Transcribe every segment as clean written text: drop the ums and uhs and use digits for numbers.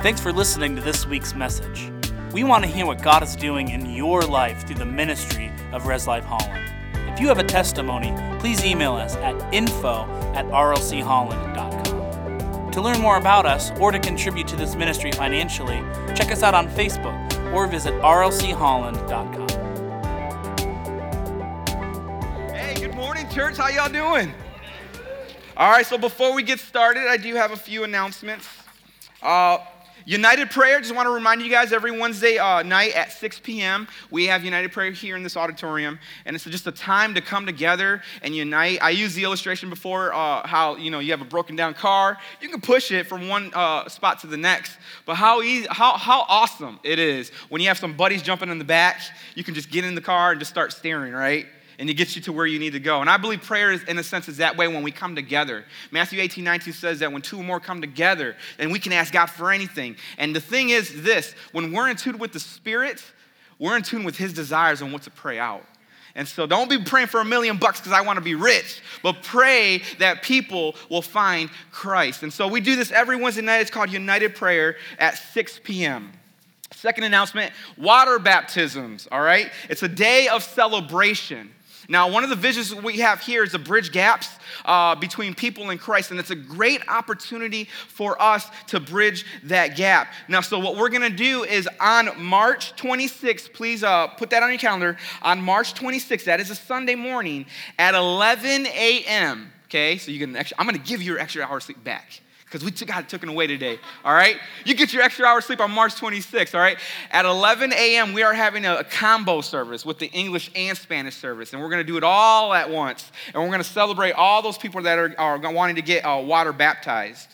Thanks for listening to this week's message. We want to hear what God is doing in your life through the ministry of Res Life Holland. If you have a testimony, please email us at info@RLCholland.com. To learn more about us or to contribute to this ministry financially, check us out on Facebook or visit RLCholland.com. Church, how y'all doing? All right, so before we get started, I do have a few announcements. United Prayer, just want to remind you guys, every Wednesday night at 6 p.m., we have United Prayer here in this auditorium, and it's just a time to come together and unite. I used the illustration before how, you have a broken down car. You can push it from one spot to the next, but how awesome it is when you have some buddies jumping in the back. You can just get in the car and just start steering, right? And it gets you to where you need to go. And I believe prayer is, in a sense, is that way when we come together. Matthew 18:19 says that when two or more come together, then we can ask God for anything. And the thing is this, when we're in tune with the Spirit, we're in tune with His desires on what to pray out. And so don't be praying for $1 million because I want to be rich, but pray that people will find Christ. And so we do this every Wednesday night. It's called United Prayer at 6 p.m. Second announcement, water baptisms, all right? It's a day of celebration. Now, one of the visions we have here is to bridge gaps between people and Christ, and it's a great opportunity for us to bridge that gap. Now, so what we're going to do is on March 26th, please put that on your calendar, on March 26th, that is a Sunday morning at 11 a.m., okay? So you get an extra, I'm going to give you your extra hour of sleep back, because we took it away today, all right? You get your extra hour of sleep on March 26th, all right? At 11 a.m., we are having a combo service with the English and Spanish service, and we're going to do it all at once, and we're going to celebrate all those people that are wanting to get water baptized.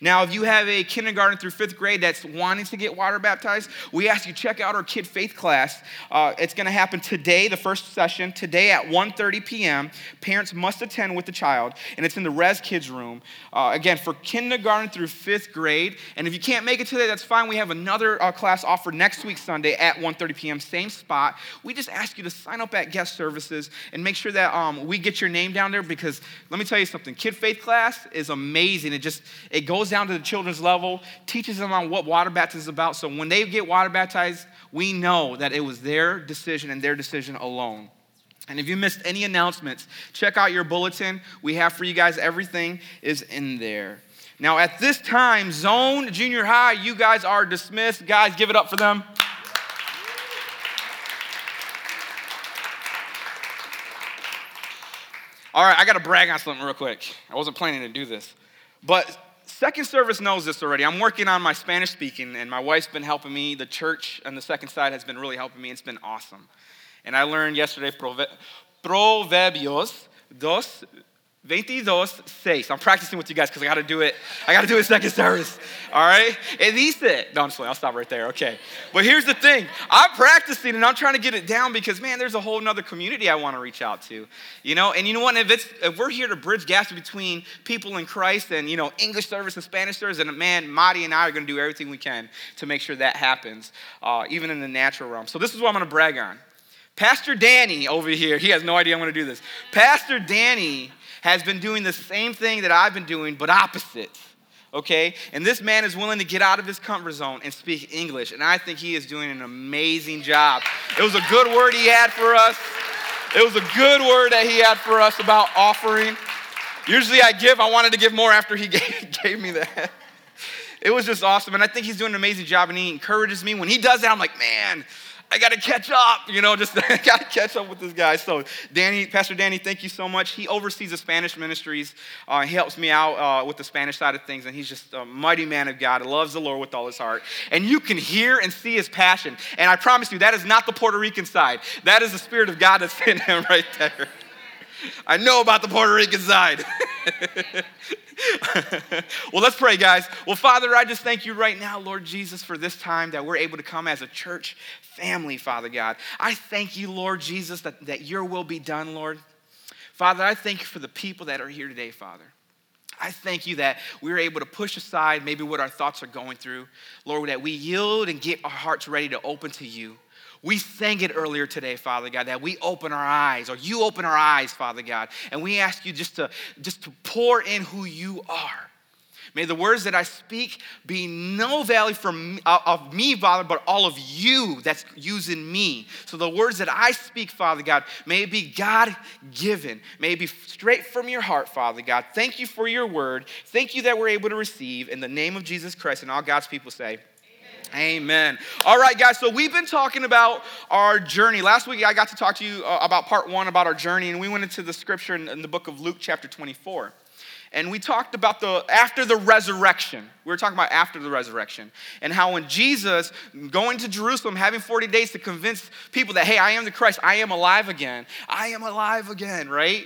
Now, if you have a kindergarten through fifth grade that's wanting to get water baptized, we ask you check out our Kid Faith class. It's going to happen today, the first session, today at 1:30 p.m. Parents must attend with the child, and it's in the Res Kids room. Again, for kindergarten through fifth grade, and if you can't make it today, that's fine. We have another class offered next week Sunday at 1:30 p.m., same spot. We just ask you to sign up at guest services and make sure that we get your name down there, because let me tell you something, Kid Faith class is amazing. It goes down to the children's level, teaches them on what water baptism is about. So when they get water baptized, we know that it was their decision and their decision alone. And if you missed any announcements, check out your bulletin. We have for you guys, everything is in there. Now at this time, Zone Junior High, you guys are dismissed. Guys, give it up for them. All right, I got to brag on something real quick. I wasn't planning to do this, but second service knows this already. I'm working on my Spanish speaking, and my wife's been helping me. The church on the second side has been really helping me. It's been awesome. And I learned yesterday Proverbios 22:6. I'm practicing with you guys because I got to do it. I got to do it second service. All right? It needs it. No, I'm just playing. I'll stop right there. Okay. But here's the thing. I'm practicing, and I'm trying to get it down because, man, there's a whole nother community I want to reach out to. And you know what? If we're here to bridge gaps between people in Christ and, English service and Spanish service, and man, Maddie and I are going to do everything we can to make sure that happens, even in the natural realm. So this is what I'm going to brag on. Pastor Danny over here, he has no idea I'm going to do this. Pastor Danny has been doing the same thing that I've been doing, but opposite, okay? And this man is willing to get out of his comfort zone and speak English, and I think he is doing an amazing job. It was a good word he had for us. It was a good word that he had for us about offering. Usually I wanted to give more after he gave me that. It was just awesome, and I think he's doing an amazing job, and he encourages me. When he does that, I'm like, man, I got to catch up, I got to catch up with this guy. So Pastor Danny, thank you so much. He oversees the Spanish ministries. He helps me out with the Spanish side of things, and he's just a mighty man of God. He loves the Lord with all his heart. And you can hear and see his passion. And I promise you, that is not the Puerto Rican side. That is the Spirit of God that's in him right there. I know about the Puerto Rican side. Well, let's pray, guys. Well, Father, I just thank you right now, Lord Jesus, for this time that we're able to come as a church family, Father God. I thank you, Lord Jesus, that your will be done, Lord. Father, I thank you for the people that are here today, Father. I thank you that we're able to push aside maybe what our thoughts are going through, Lord, that we yield and get our hearts ready to open to you. We sang it earlier today, Father God, that we open our eyes, or you open our eyes, Father God, and we ask you just to pour in who you are. May the words that I speak be no value of me, Father, but all of you that's using me. So the words that I speak, Father God, may it be God-given. May it be straight from your heart, Father God. Thank you for your word. Thank you that we're able to receive. In the name of Jesus Christ and all God's people say, Amen. All right, guys, so we've been talking about our journey. Last week, I got to talk to you about part one about our journey, and we went into the scripture in the book of Luke chapter 24. And we talked about after the resurrection. We were talking about after the resurrection and how when Jesus going to Jerusalem, having 40 days to convince people that, hey, I am the Christ, I am alive again. I am alive again, right?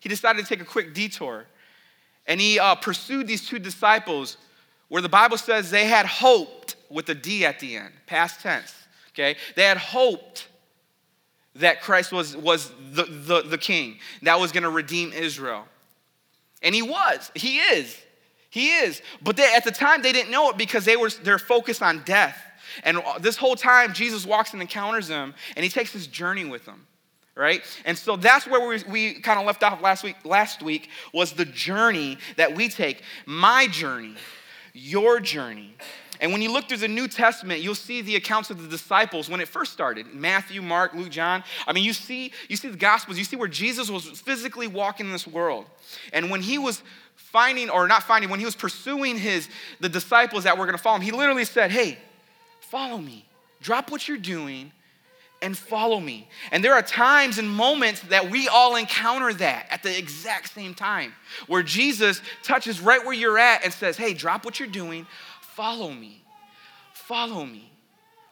He decided to take a quick detour. And he pursued these two disciples where the Bible says they had hoped with a D at the end, past tense, okay? They had hoped that Christ was the king that was going to redeem Israel. And he was. He is. But they, at the time, they didn't know it because they're focused on death. And this whole time, Jesus walks and encounters them, and he takes this journey with them, right? And so that's where we kind of left off last week. Last week was the journey that we take, my journey, your journey. And when you look through the New Testament, you'll see the accounts of the disciples when it first started. Matthew, Mark, Luke, John. I mean, you see the Gospels. You see where Jesus was physically walking this world. And when he was when he was pursuing the disciples that were going to follow him, he literally said, hey, follow me. Drop what you're doing and follow me. And there are times and moments that we all encounter that at the exact same time, where Jesus touches right where you're at and says, hey, drop what you're doing, follow me,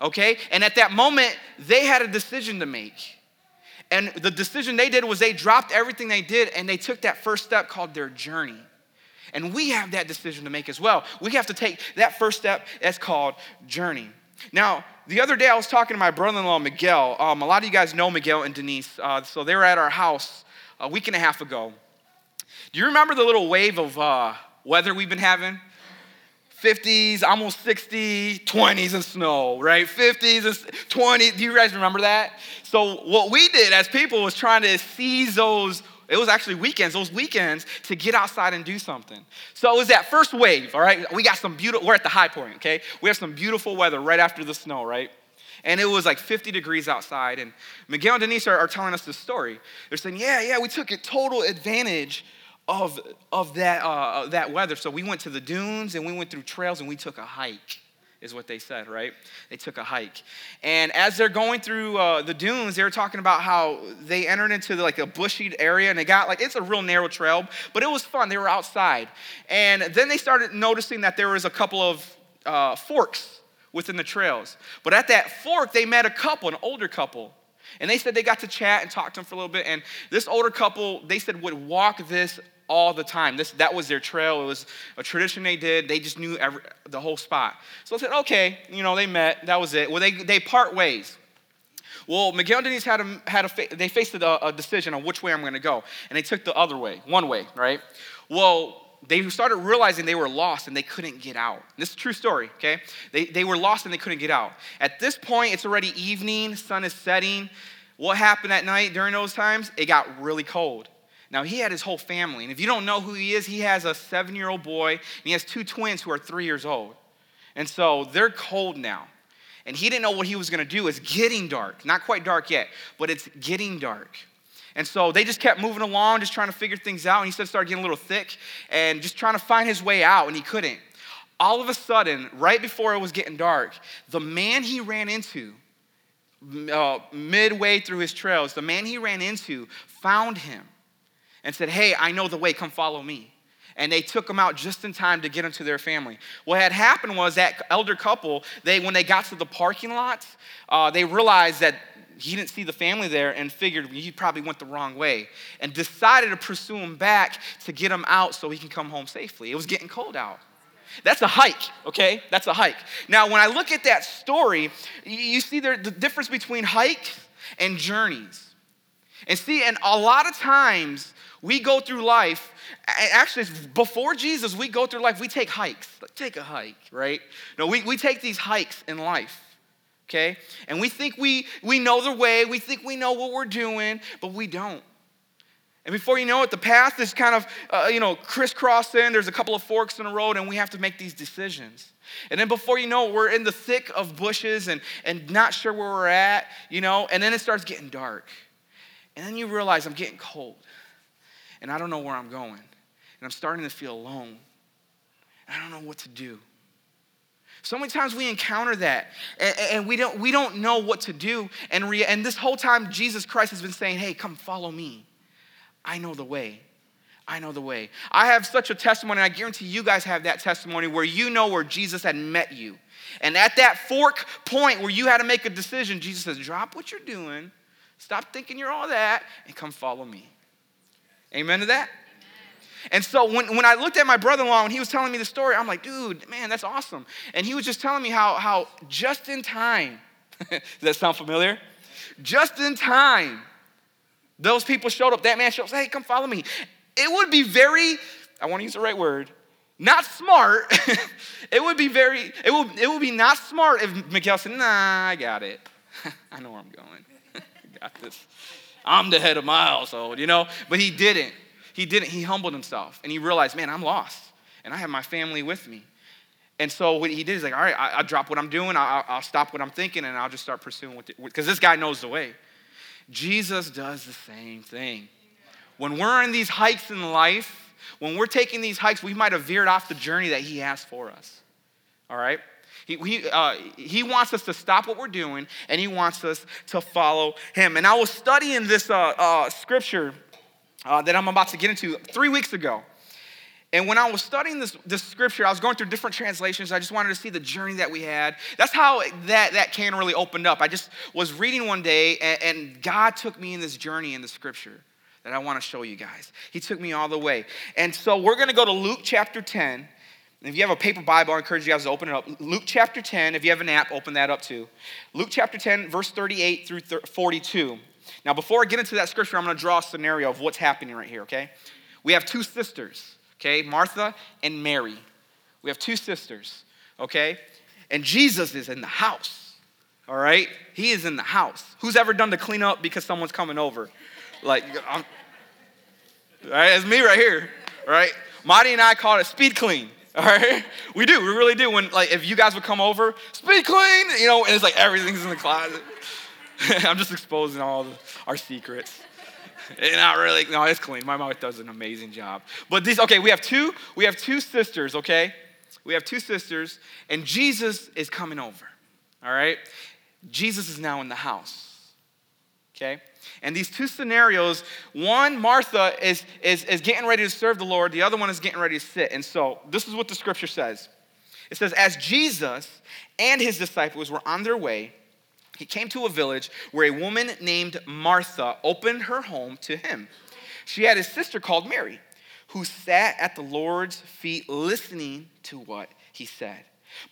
okay? And at that moment, they had a decision to make. And the decision they did was they dropped everything they did and they took that first step called their journey. And we have that decision to make as well. We have to take that first step that's called journey. Now, the other day I was talking to my brother-in-law, Miguel. A lot of you guys know Miguel and Denise. So they were at our house a week and a half ago. Do you remember the little wave of weather we've been having? 50s, almost 60, 20s and snow, right? 50s and 20s. Do you guys remember that? So what we did as people was trying to seize those weekends to get outside and do something. So it was that first wave, all right? We're at the high point, okay? We have some beautiful weather right after the snow, right? And it was like 50 degrees outside. And Miguel and Denise are telling us this story. They're saying, yeah, we took a total advantage of that weather. So we went to the dunes and we went through trails and we took a hike, is what they said, right? They took a hike. And as they're going through the dunes, they were talking about how they entered into like a bushy area and they got it's a real narrow trail, but it was fun. They were outside. And then they started noticing that there was a couple of forks within the trails. But at that fork, they met an older couple. And they said they got to chat and talk to them for a little bit. And this older couple, they said, would walk this all the time. That was their trail. It was a tradition they did. They just knew the whole spot. So I said, okay, they met. That was it. Well, they part ways. Well, Miguel and Denise they faced a decision on which way I'm going to go. And they took the other way, one way, right? Well, they started realizing they were lost and they couldn't get out. This is a true story, okay? They were lost and they couldn't get out. At this point, it's already evening, sun is setting. What happened at night during those times? It got really cold. Now, he had his whole family. And if you don't know who he is, he has a 7-year-old boy, and he has two twins who are 3 years old. And so they're cold now. And he didn't know what he was going to do. It's getting dark. Not quite dark yet, but it's getting dark. And so they just kept moving along, just trying to figure things out. And he started getting a little thick and just trying to find his way out, and he couldn't. All of a sudden, right before it was getting dark, the man he ran into, midway through his trails, found him and said, hey, I know the way, come follow me. And they took him out just in time to get him to their family. What had happened was that elder couple, when they got to the parking lot, they realized that he didn't see the family there and figured he probably went the wrong way and decided to pursue him back to get him out so he can come home safely. It was getting cold out. That's a hike, okay? That's a hike. Now, when I look at that story, you see the difference between hikes and journeys. And a lot of times we go through life, actually before Jesus, we go through life, we take hikes. Take a hike, right? No, we take these hikes in life. Okay? And we think we know the way, we think we know what we're doing, but we don't. And before you know it, the path is kind of, crisscrossed in. There's a couple of forks in the road, and we have to make these decisions. And then before you know it, we're in the thick of bushes and not sure where we're at, and then it starts getting dark. And then you realize I'm getting cold, and I don't know where I'm going, and I'm starting to feel alone. I don't know what to do. So many times we encounter that, and we don't know what to do. And this whole time, Jesus Christ has been saying, hey, come follow me. I know the way. I know the way. I have such a testimony, and I guarantee you guys have that testimony where you know where Jesus had met you. And at that fork point where you had to make a decision, Jesus says, drop what you're doing, stop thinking you're all that, and come follow me. Amen to that? Amen. And so when I looked at my brother-in-law and he was telling me the story, I'm like, dude, man, that's awesome. And he was just telling me how just in time, does that sound familiar? Just in time, those people showed up. That man showed up, hey, come follow me. It would be very, I want to use the right word, not smart. It would be not smart if Miguel said, nah, I got it. I know where I'm going. I got this. I'm the head of my household, But he didn't. He humbled himself, and he realized, man, I'm lost, and I have my family with me. And so what he did is like, all right, I'll drop what I'm doing. I'll stop what I'm thinking, and I'll just start pursuing what, because this guy knows the way. Jesus does the same thing. When we're in these hikes in life, when we're taking these hikes, we might have veered off the journey that he has for us, all right? He wants us to stop what we're doing, and he wants us to follow him. And I was studying this scripture that I'm about to get into 3 weeks ago. And when I was studying this scripture, I was going through different translations. I just wanted to see the journey that we had. That's how that can really opened up. I just was reading one day, and God took me in this journey in the scripture that I want to show you guys. He took me all the way. And so we're going to go to Luke chapter 10. And if you have a paper Bible, I encourage you guys to open it up. Luke chapter 10, if you have an app, open that up too. Luke chapter 10, verse 38 through 42. Now, before I get into that scripture, I'm going to draw a scenario of what's happening right here, okay? We have two sisters, okay? Martha and Mary. We have two sisters, okay? And Jesus is in the house, all right? He is in the house. Who's ever done the cleanup because someone's coming over? Like, all right, that's me right here, all right? Maddie and I call it speed clean, all right? We do, we really do. When, like, if you guys would come over, speed clean, and it's like everything's in the closet. I'm just exposing our secrets. Not really, no, it's clean. My mom does an amazing job. But we have two sisters, okay? We have two sisters, and Jesus is coming over, all right? Jesus is now in the house, okay? And these two scenarios, one, Martha is getting ready to serve the Lord. The other one is getting ready to sit. And so this is what the scripture says. It says, as Jesus and his disciples were on their way, he came to a village where a woman named Martha opened her home to him. She had a sister called Mary, who sat at the Lord's feet listening to what he said.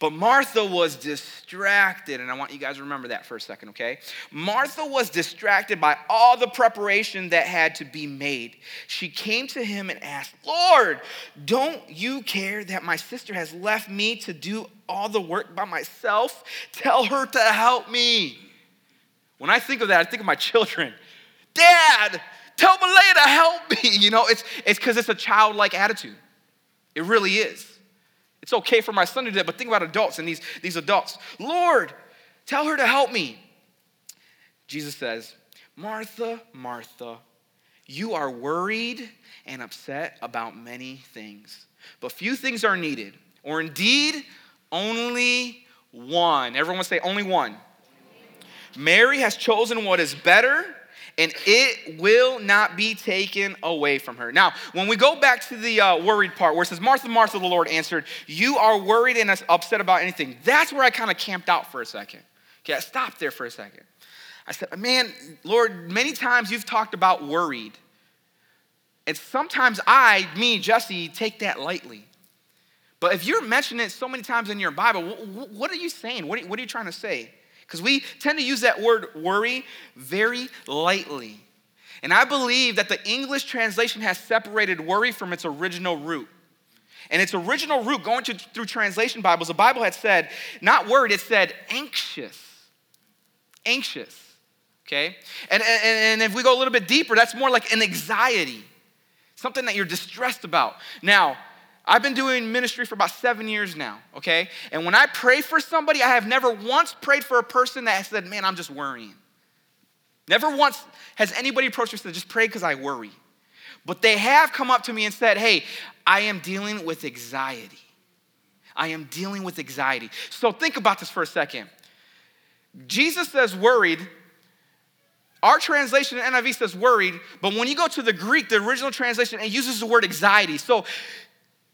But Martha was distracted, and I want you guys to remember that for a second, okay? Martha was distracted by all the preparation that had to be made. She came to him and asked, Lord, don't you care that my sister has left me to do all the work by myself? Tell her to help me. When I think of that, I think of my children. Dad, tell Malay to help me. It's because it's a childlike attitude. It really is. It's okay for my son to do that, but think about adults and these adults. Lord, tell her to help me. Jesus says, Martha, Martha, you are worried and upset about many things, but few things are needed, or indeed, only one. Everyone say only one. Mary has chosen what is better, and it will not be taken away from her. Now, when we go back to the worried part where it says, Martha, Martha, the Lord answered, you are worried and upset about anything. That's where I kind of camped out for a second. Okay, I stopped there for a second. I said, man, Lord, many times you've talked about worried. And sometimes me, Jesse, take that lightly. But if you're mentioning it so many times in your Bible, what are you saying? What are you trying to say? Because we tend to use that word worry very lightly. And I believe that the English translation has separated worry from its original root. And its original root, going through translation Bibles, the Bible had said, not worried, it said anxious. Anxious. okay? And if we go a little bit deeper, that's more like an anxiety, something that you're distressed about. Now, I've been doing ministry for about 7 years now, okay? And when I pray for somebody, I have never once prayed for a person that said, man, I'm just worrying. Never once has anybody approached me and said, just pray because I worry. But they have come up to me and said, hey, I am dealing with anxiety. I am dealing with anxiety. So think about this for a second. Jesus says worried. Our translation in NIV says worried. But when you go to the Greek, the original translation, it uses the word anxiety. So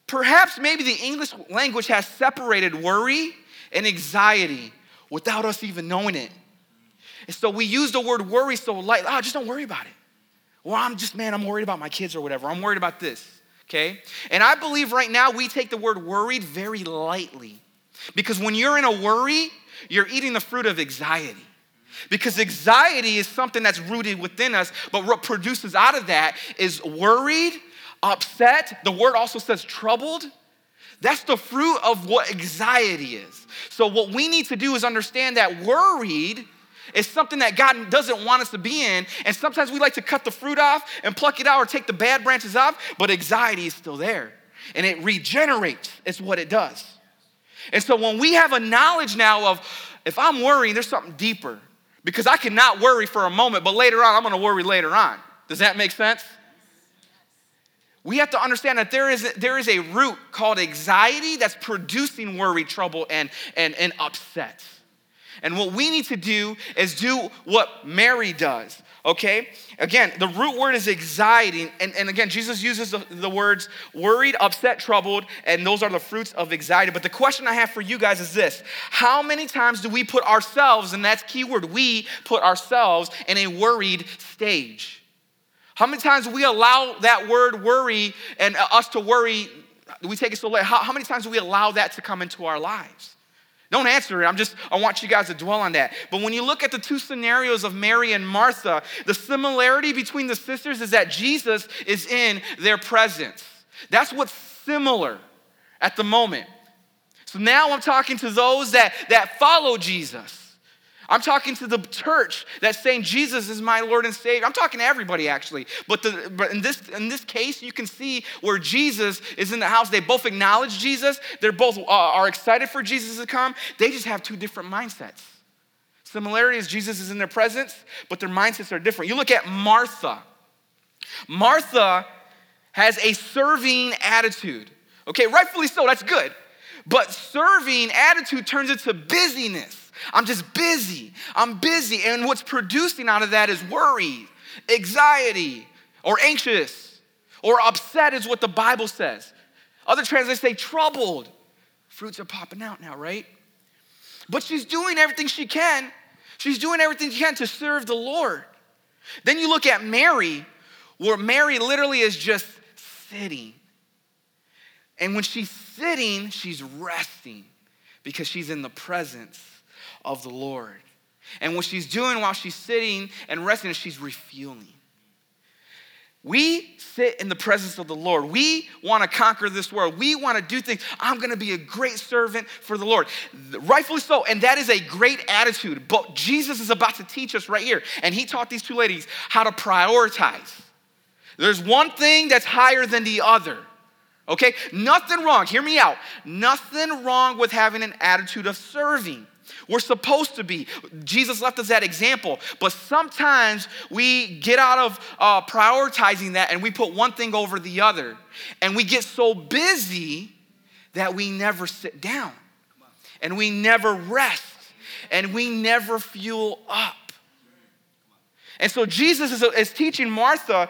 perhaps maybe the English language has separated worry and anxiety without us even knowing it. And so we use the word worry so light. Oh, just don't worry about it. Well, I'm worried about my kids or whatever. I'm worried about this, okay? And I believe right now we take the word worried very lightly, because when you're in a worry, you're eating the fruit of anxiety, because anxiety is something that's rooted within us, but what produces out of that is worried, upset. The word also says troubled. That's the fruit of what anxiety is. So what we need to do is understand that worried is something that God doesn't want us to be in. And sometimes we like to cut the fruit off and pluck it out or take the bad branches off, but anxiety is still there. And it regenerates. It's what it does. And so when we have a knowledge now of, if I'm worrying, there's something deeper, because I cannot worry for a moment, but later on, I'm going to worry later on. Does that make sense? We have to understand that there is a root called anxiety that's producing worry, trouble, and upset. And what we need to do is do what Mary does, okay? Again, the root word is anxiety. And again, Jesus uses the words worried, upset, troubled, and those are the fruits of anxiety. But the question I have for you guys is this. How many times do we put ourselves, and that's keyword, we put ourselves in a worried stage? How many times do we allow that word worry and us to worry, we take it so late? How many times do we allow that to come into our lives? Don't answer it. I want you guys to dwell on that. But when you look at the two scenarios of Mary and Martha, the similarity between the sisters is that Jesus is in their presence. That's what's similar at the moment. So now I'm talking to those that follow Jesus. I'm talking to the church that's saying Jesus is my Lord and Savior. I'm talking to everybody, actually. But in this case, you can see where Jesus is in the house. They both acknowledge Jesus. They both are excited for Jesus to come. They just have two different mindsets. Similarity is Jesus is in their presence, but their mindsets are different. You look at Martha. Martha has a serving attitude. Okay, rightfully so. That's good. But serving attitude turns into busyness. I'm just busy. I'm busy. And what's producing out of that is worry, anxiety, or anxious, or upset is what the Bible says. Other translations say troubled. Fruits are popping out now, right? But she's doing everything she can. She's doing everything she can to serve the Lord. Then you look at Mary, where Mary literally is just sitting. And when she's sitting, she's resting because she's in the presence of the Lord. And what she's doing while she's sitting and resting is she's refueling. We sit in the presence of the Lord. We want to conquer this world. We want to do things. I'm going to be a great servant for the Lord. Rightfully so, and that is a great attitude. But Jesus is about to teach us right here, and he taught these two ladies how to prioritize. There's one thing that's higher than the other. Okay? Nothing wrong. Hear me out. Nothing wrong with having an attitude of serving. We're supposed to be. Jesus left us that example. But sometimes we get out of prioritizing that and we put one thing over the other. And we get so busy that we never sit down. And we never rest. And we never fuel up. And so Jesus is teaching Martha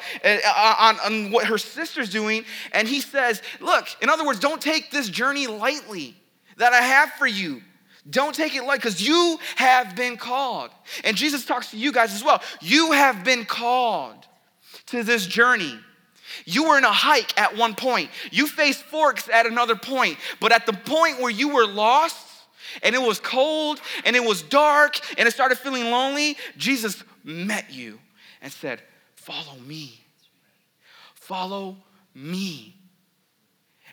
on what her sister's doing. And he says, look, in other words, don't take this journey lightly that I have for you. Don't take it light, because you have been called. And Jesus talks to you guys as well. You have been called to this journey. You were in a hike at one point. You faced forks at another point. But at the point where you were lost, and it was cold, and it was dark, and it started feeling lonely, Jesus met you and said, follow me. Follow me.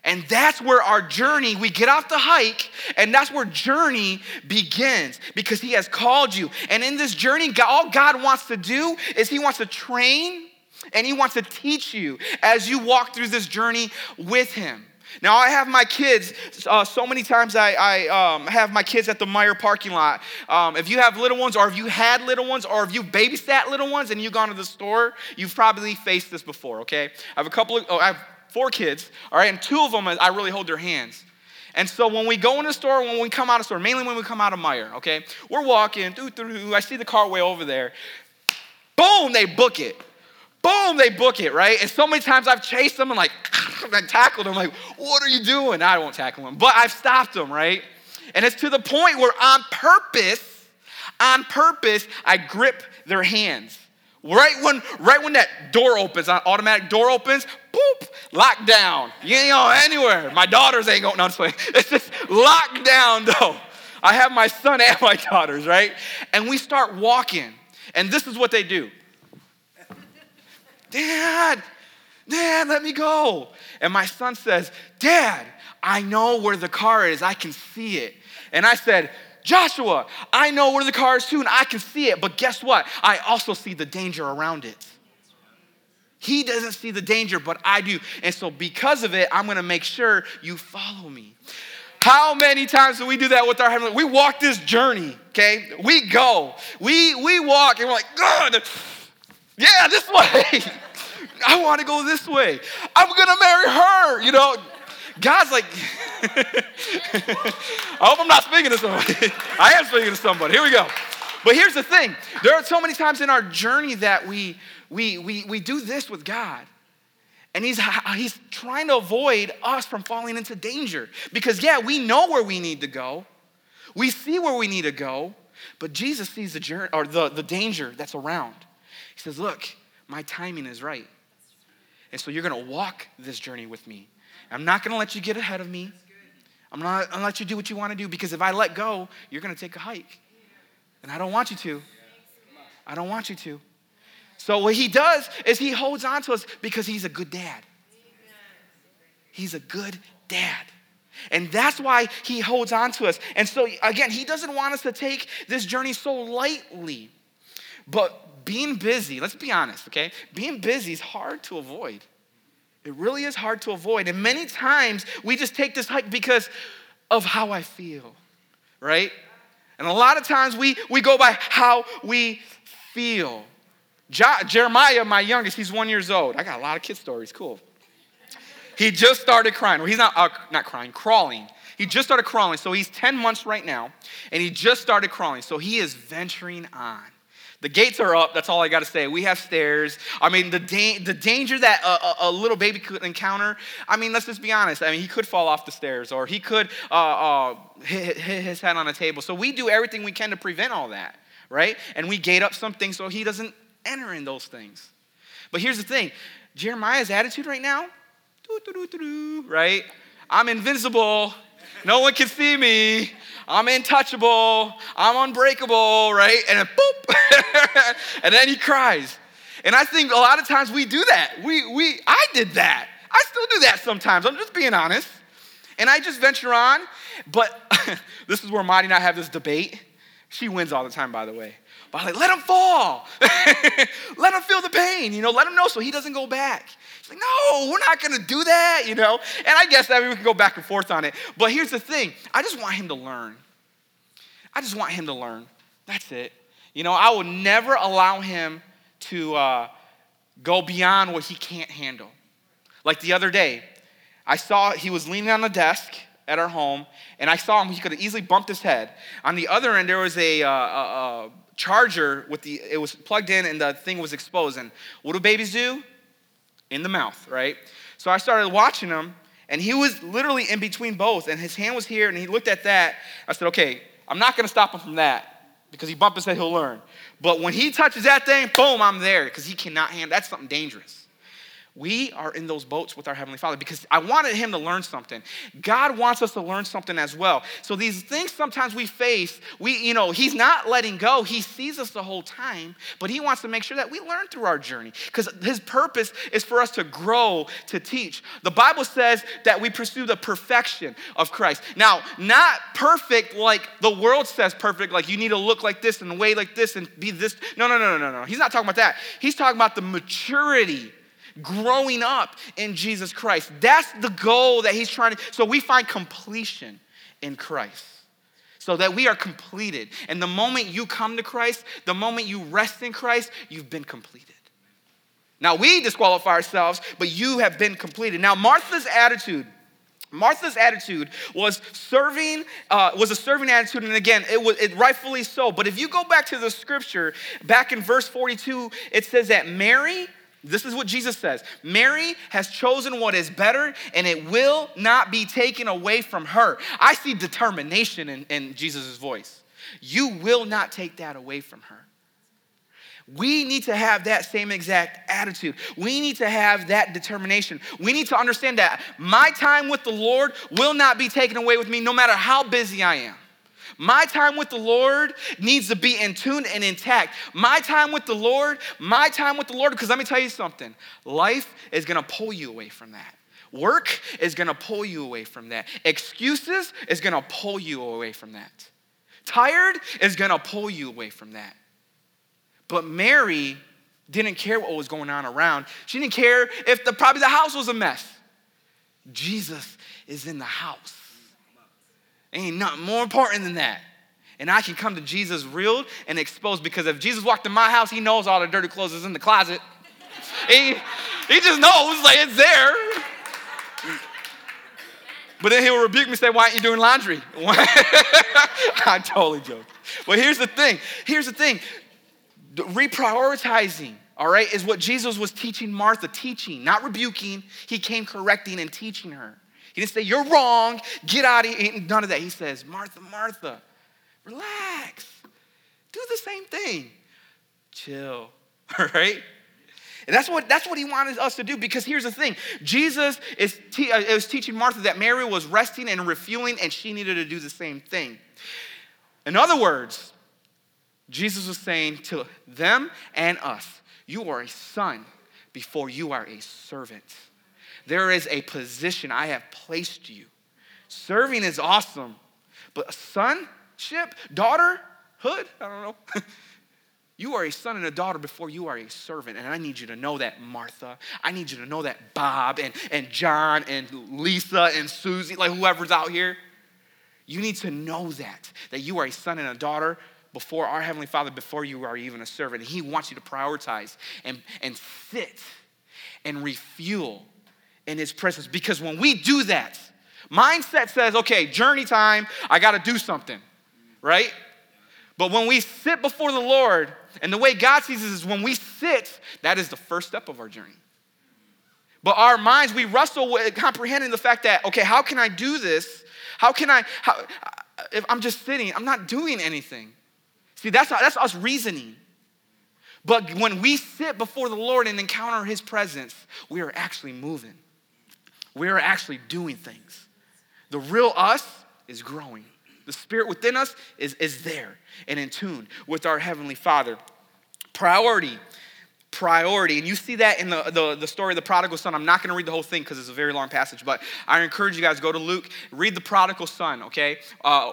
And that's where our journey, we get off the hike, and that's where journey begins, because he has called you. And in this journey, all God wants to do is he wants to train and he wants to teach you as you walk through this journey with him. Now, I have my kids, so many times I have my kids at the Meijer parking lot. If you have little ones, or if you had little ones, or if you babysat little ones and you've gone to the store, you've probably faced this before, okay? I have 4 kids, all right? And 2 of them, I really hold their hands. And so when we go in the store, when we come out of the store, mainly when we come out of Meijer, okay? We're walking, I see the car way over there. Boom, they book it. Boom, they book it, right? And so many times I've chased them and tackled them, what are you doing? I won't tackle them, but I've stopped them, right? And it's to the point where on purpose, I grip their hands. Right when that door opens, automatic door opens, boop, lock down. You ain't going anywhere. My daughters ain't going, no, I'm just playing. It's just locked down, though. I have my son and my daughters, right? And we start walking, and this is what they do. Dad, let me go. And my son says, Dad, I know where the car is. I can see it. And I said, Joshua, I know where the car is too, and I can see it. But guess what? I also see the danger around it. He doesn't see the danger, but I do. And so because of it, I'm going to make sure you follow me. How many times do we do that with our Heavenly? We walk this journey, okay? We go. We walk, and we're like, God, yeah, this way. I want to go this way. I'm going to marry her, you know. God's like, I hope I'm not speaking to somebody. I am speaking to somebody. Here we go. But here's the thing. There are so many times in our journey that we do this with God. And he's trying to avoid us from falling into danger. Because, yeah, we know where we need to go. We see where we need to go. But Jesus sees the journey, or the danger that's around. He says, look, my timing is right. And so you're going to walk this journey with me. I'm not going to let you get ahead of me. I'm not going to let you do what you want to do, because if I let go, you're going to take a hike. And I don't want you to. So what he does is he holds on to us because he's a good dad. He's a good dad. And that's why he holds on to us. And so, again, he doesn't want us to take this journey so lightly. But being busy, let's be honest, okay? Being busy is hard to avoid. It really is hard to avoid. And many times we just take this hike because of how I feel, right? And a lot of times we go by how we feel. Jeremiah, my youngest, he's 1 year old. I got a lot of kid stories, cool. He just started crying. Well, he's not crying, crawling. He just started crawling. So he's 10 months right now, and he just started crawling. So he is venturing on. The gates are up. That's all I got to say. We have stairs. I mean, the danger that a little baby could encounter, I mean, let's just be honest. I mean, he could fall off the stairs, or he could hit his head on a table. So we do everything we can to prevent all that, right? And we gate up some things so he doesn't enter in those things. But here's the thing. Jeremiah's attitude right now, right? I'm invincible. No one can see me. I'm untouchable. I'm unbreakable, right? And then, boop. And then he cries. And I think a lot of times we do that. I did that. I still do that sometimes. I'm just being honest. And I just venture on. But this is where Maddie and I have this debate. She wins all the time, by the way. But I'm like, let him fall. Let him feel the pain, you know. Let him know so he doesn't go back. She's like, no, we're not going to do that, you know. And I guess we can go back and forth on it. But here's the thing. I just want him to learn. That's it. You know, I will never allow him to go beyond what he can't handle. Like the other day, I saw he was leaning on the desk at our home, and I saw him. He could have easily bumped his head. On the other end, there was a charger it was plugged in, and the thing was exposed. And what do babies do? In the mouth, right? So I started watching him, and he was literally in between both, and his hand was here, and he looked at that. I said, okay, I'm not going to stop him from that, because he bumped his head, he'll learn. But when he touches that thing, boom, I'm there, because he cannot handle. That's something dangerous. We are in those boats with our Heavenly Father because I wanted him to learn something. God wants us to learn something as well. So these things sometimes we face, he's not letting go. He sees us the whole time, but he wants to make sure that we learn through our journey because his purpose is for us to grow, to teach. The Bible says that we pursue the perfection of Christ. Now, not perfect like the world says perfect, like you need to look like this and weigh like this and be this. No. He's not talking about that. He's talking about the maturity, growing up in Jesus Christ. That's the goal that he's trying to, so we find completion in Christ. So that we are completed. And the moment you come to Christ, the moment you rest in Christ, you've been completed. Now we disqualify ourselves, but you have been completed. Now Martha's attitude was serving, was a serving attitude, and again, it rightfully so. But if you go back to the scripture, back in verse 42, it says that Mary, this is what Jesus says, Mary has chosen what is better, and it will not be taken away from her. I see determination in Jesus' voice. You will not take that away from her. We need to have that same exact attitude. We need to have that determination. We need to understand that my time with the Lord will not be taken away with me no matter how busy I am. My time with the Lord needs to be in tune and intact. My time with the Lord, because let me tell you something. Life is going to pull you away from that. Work is going to pull you away from that. Excuses is going to pull you away from that. Tired is going to pull you away from that. But Mary didn't care what was going on around. She didn't care if probably the house was a mess. Jesus is in the house. Ain't nothing more important than that. And I can come to Jesus real and exposed, because if Jesus walked in my house, he knows all the dirty clothes is in the closet. he just knows, like, it's there. But then he'll rebuke me and say, why aren't you doing laundry? I'm totally joking. But here's the thing. Reprioritizing, all right, is what Jesus was teaching Martha. Teaching, not rebuking. He came correcting and teaching her. He didn't say, you're wrong, get out of here. None of that. He says, Martha, Martha, relax. Do the same thing. Chill, all right? And that's what he wanted us to do, because here's the thing. Jesus is teaching Martha that Mary was resting and refueling, and she needed to do the same thing. In other words, Jesus was saying to them and us, you are a son before you are a servant. There is a position I have placed you. Serving is awesome, but sonship, daughterhood, I don't know. You are a son and a daughter before you are a servant, and I need you to know that, Martha. I need you to know that, Bob and John and Lisa and Susie, like whoever's out here. You need to know that you are a son and a daughter before our Heavenly Father, before you are even a servant. He wants you to prioritize and sit and refuel in his presence. Because when we do that, mindset says, okay, journey time, I got to do something, right? But when we sit before the Lord, and the way God sees it is when we sit, that is the first step of our journey. But our minds, we wrestle with comprehending the fact that, okay, how can I do this? How if I'm just sitting, I'm not doing anything. See, that's us reasoning. But when we sit before the Lord and encounter his presence, we are actually moving. We are actually doing things. The real us is growing. The spirit within us is there and in tune with our Heavenly Father. Priority. And you see that in the story of the prodigal son. I'm not going to read the whole thing because it's a very long passage, but I encourage you guys, go to Luke, read the prodigal son, okay?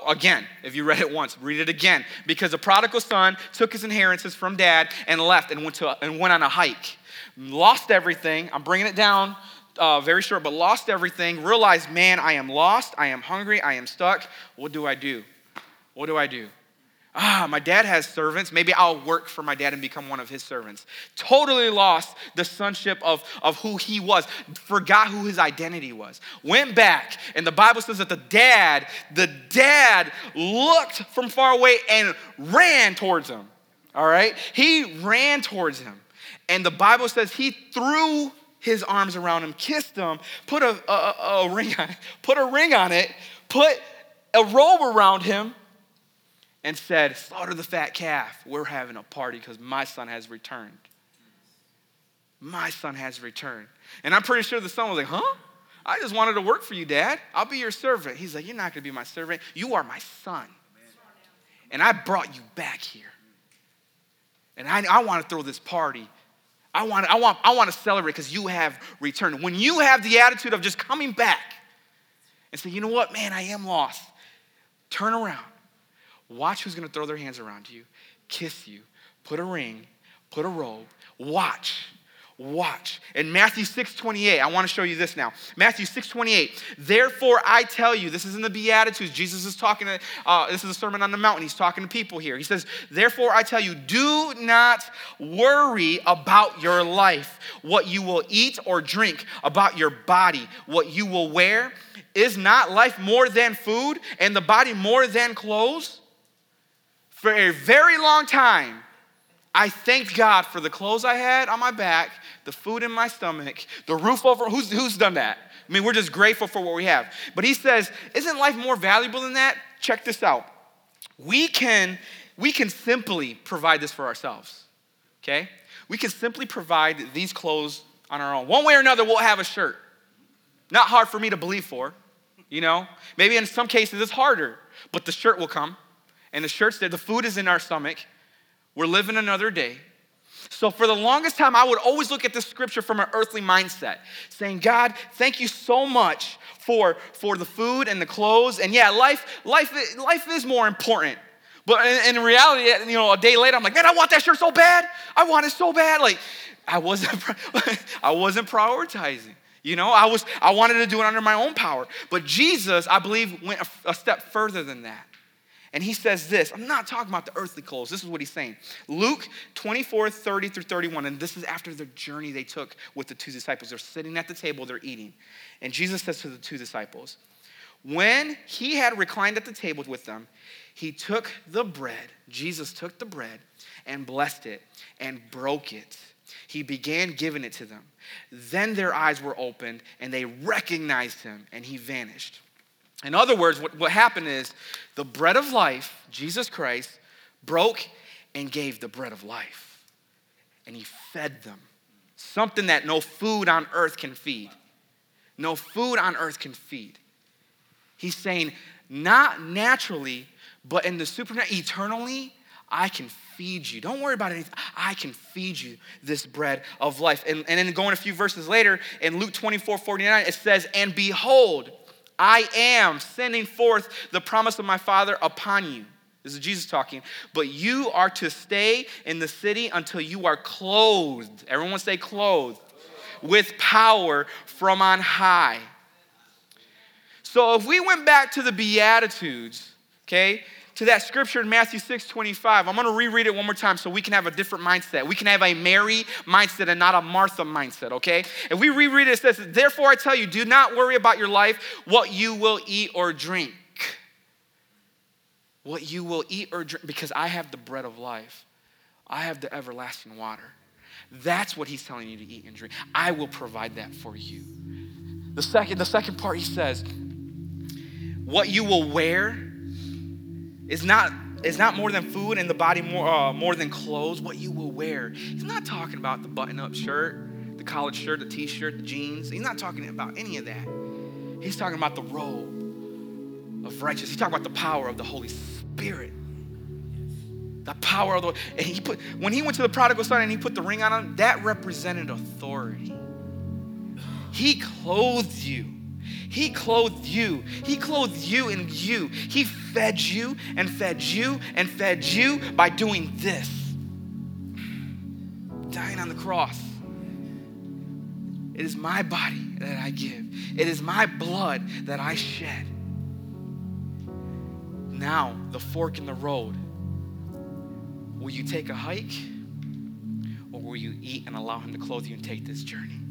Again, if you read it once, read it again, because the prodigal son took his inheritance from dad and left and went on a hike. Lost everything. I'm bringing it down very short, but lost everything. Realized, man, I am lost. I am hungry. I am stuck. What do I do? My dad has servants. Maybe I'll work for my dad and become one of his servants. Totally lost the sonship of who he was. Forgot who his identity was. Went back, and the Bible says that the dad looked from far away and ran towards him. All right? He ran towards him. And the Bible says he threw his arms around him, kissed him, put a ring on it, put a robe around him, and said, slaughter the fat calf. We're having a party because my son has returned. my son has returned. And I'm pretty sure the son was like, huh? I just wanted to work for you, Dad. I'll be your servant. He's like, you're not going to be my servant. You are my son. And I brought you back here. And I want to throw this party. I want to celebrate because you have returned. When you have the attitude of just coming back and say, you know what, man, I am lost. Turn around. Watch who's going to throw their hands around you, kiss you, put a ring, put a robe. Watch. In Matthew 6:28, I want to show you this now. Matthew 6:28. Therefore, I tell you, this is in the Beatitudes. Jesus is talking to, this is a sermon on the mountain. He's talking to people here. He says, therefore, I tell you, do not worry about your life, what you will eat or drink, about your body, what you will wear. Is not life more than food and the body more than clothes? For a very long time, I thank God for the clothes I had on my back, the food in my stomach, the roof over. Who's done that? I mean, we're just grateful for what we have. But he says, isn't life more valuable than that? Check this out. We can simply provide this for ourselves, okay? We can simply provide these clothes on our own. One way or another, we'll have a shirt. Not hard for me to believe for, you know? Maybe in some cases it's harder, but the shirt will come. And the shirt's there. The food is in our stomach. We're living another day. So for the longest time, I would always look at this scripture from an earthly mindset, saying, God, thank you so much for the food and the clothes. And yeah, life is more important. But in reality, you know, a day later, I'm like, man, I want that shirt so bad. I want it so bad. Like, I wasn't prioritizing. You know, I wanted to do it under my own power. But Jesus, I believe, went a step further than that. And he says this. I'm not talking about the earthly clothes. This is what he's saying. Luke 24:30-31. And this is after the journey they took with the two disciples. They're sitting at the table. They're eating. And Jesus says to the two disciples, when he had reclined at the table with them, he took the bread. Jesus took the bread and blessed it and broke it. He began giving it to them. Then their eyes were opened and they recognized him and he vanished. In other words, what happened is the bread of life, Jesus Christ, broke and gave the bread of life. And he fed them. Something that no food on earth can feed. No food on earth can feed. He's saying, not naturally, but in the supernatural, eternally, I can feed you. Don't worry about anything. I can feed you this bread of life. And then going a few verses later, in Luke 24:49, it says, and behold, I am sending forth the promise of my Father upon you. This is Jesus talking. But you are to stay in the city until you are clothed. Everyone say clothed. With power from on high. So if we went back to the Beatitudes, okay, to that scripture in Matthew 6:25, I'm going to reread it one more time so we can have a different mindset. We can have a Mary mindset and not a Martha mindset, okay? If we reread it, it says, therefore I tell you, do not worry about your life, what you will eat or drink. What you will eat or drink, because I have the bread of life. I have the everlasting water. That's what he's telling you to eat and drink. I will provide that for you. The second part, he says, what you will wear is not more than food and the body more than clothes. What you will wear. He's not talking about the button-up shirt, the collared shirt, the t-shirt, the jeans. He's not talking about any of that. He's talking about the robe of righteousness. He's talking about the power of the Holy Spirit. The power of the, and when he went to the prodigal son and he put the ring on him, that represented authority. He clothed you. He clothed you. He clothed you and you. He fed you and fed you and fed you by doing this. Dying on the cross. It is my body that I give. It is my blood that I shed. Now, the fork in the road. Will you take a hike? Or will you eat and allow him to clothe you and take this journey?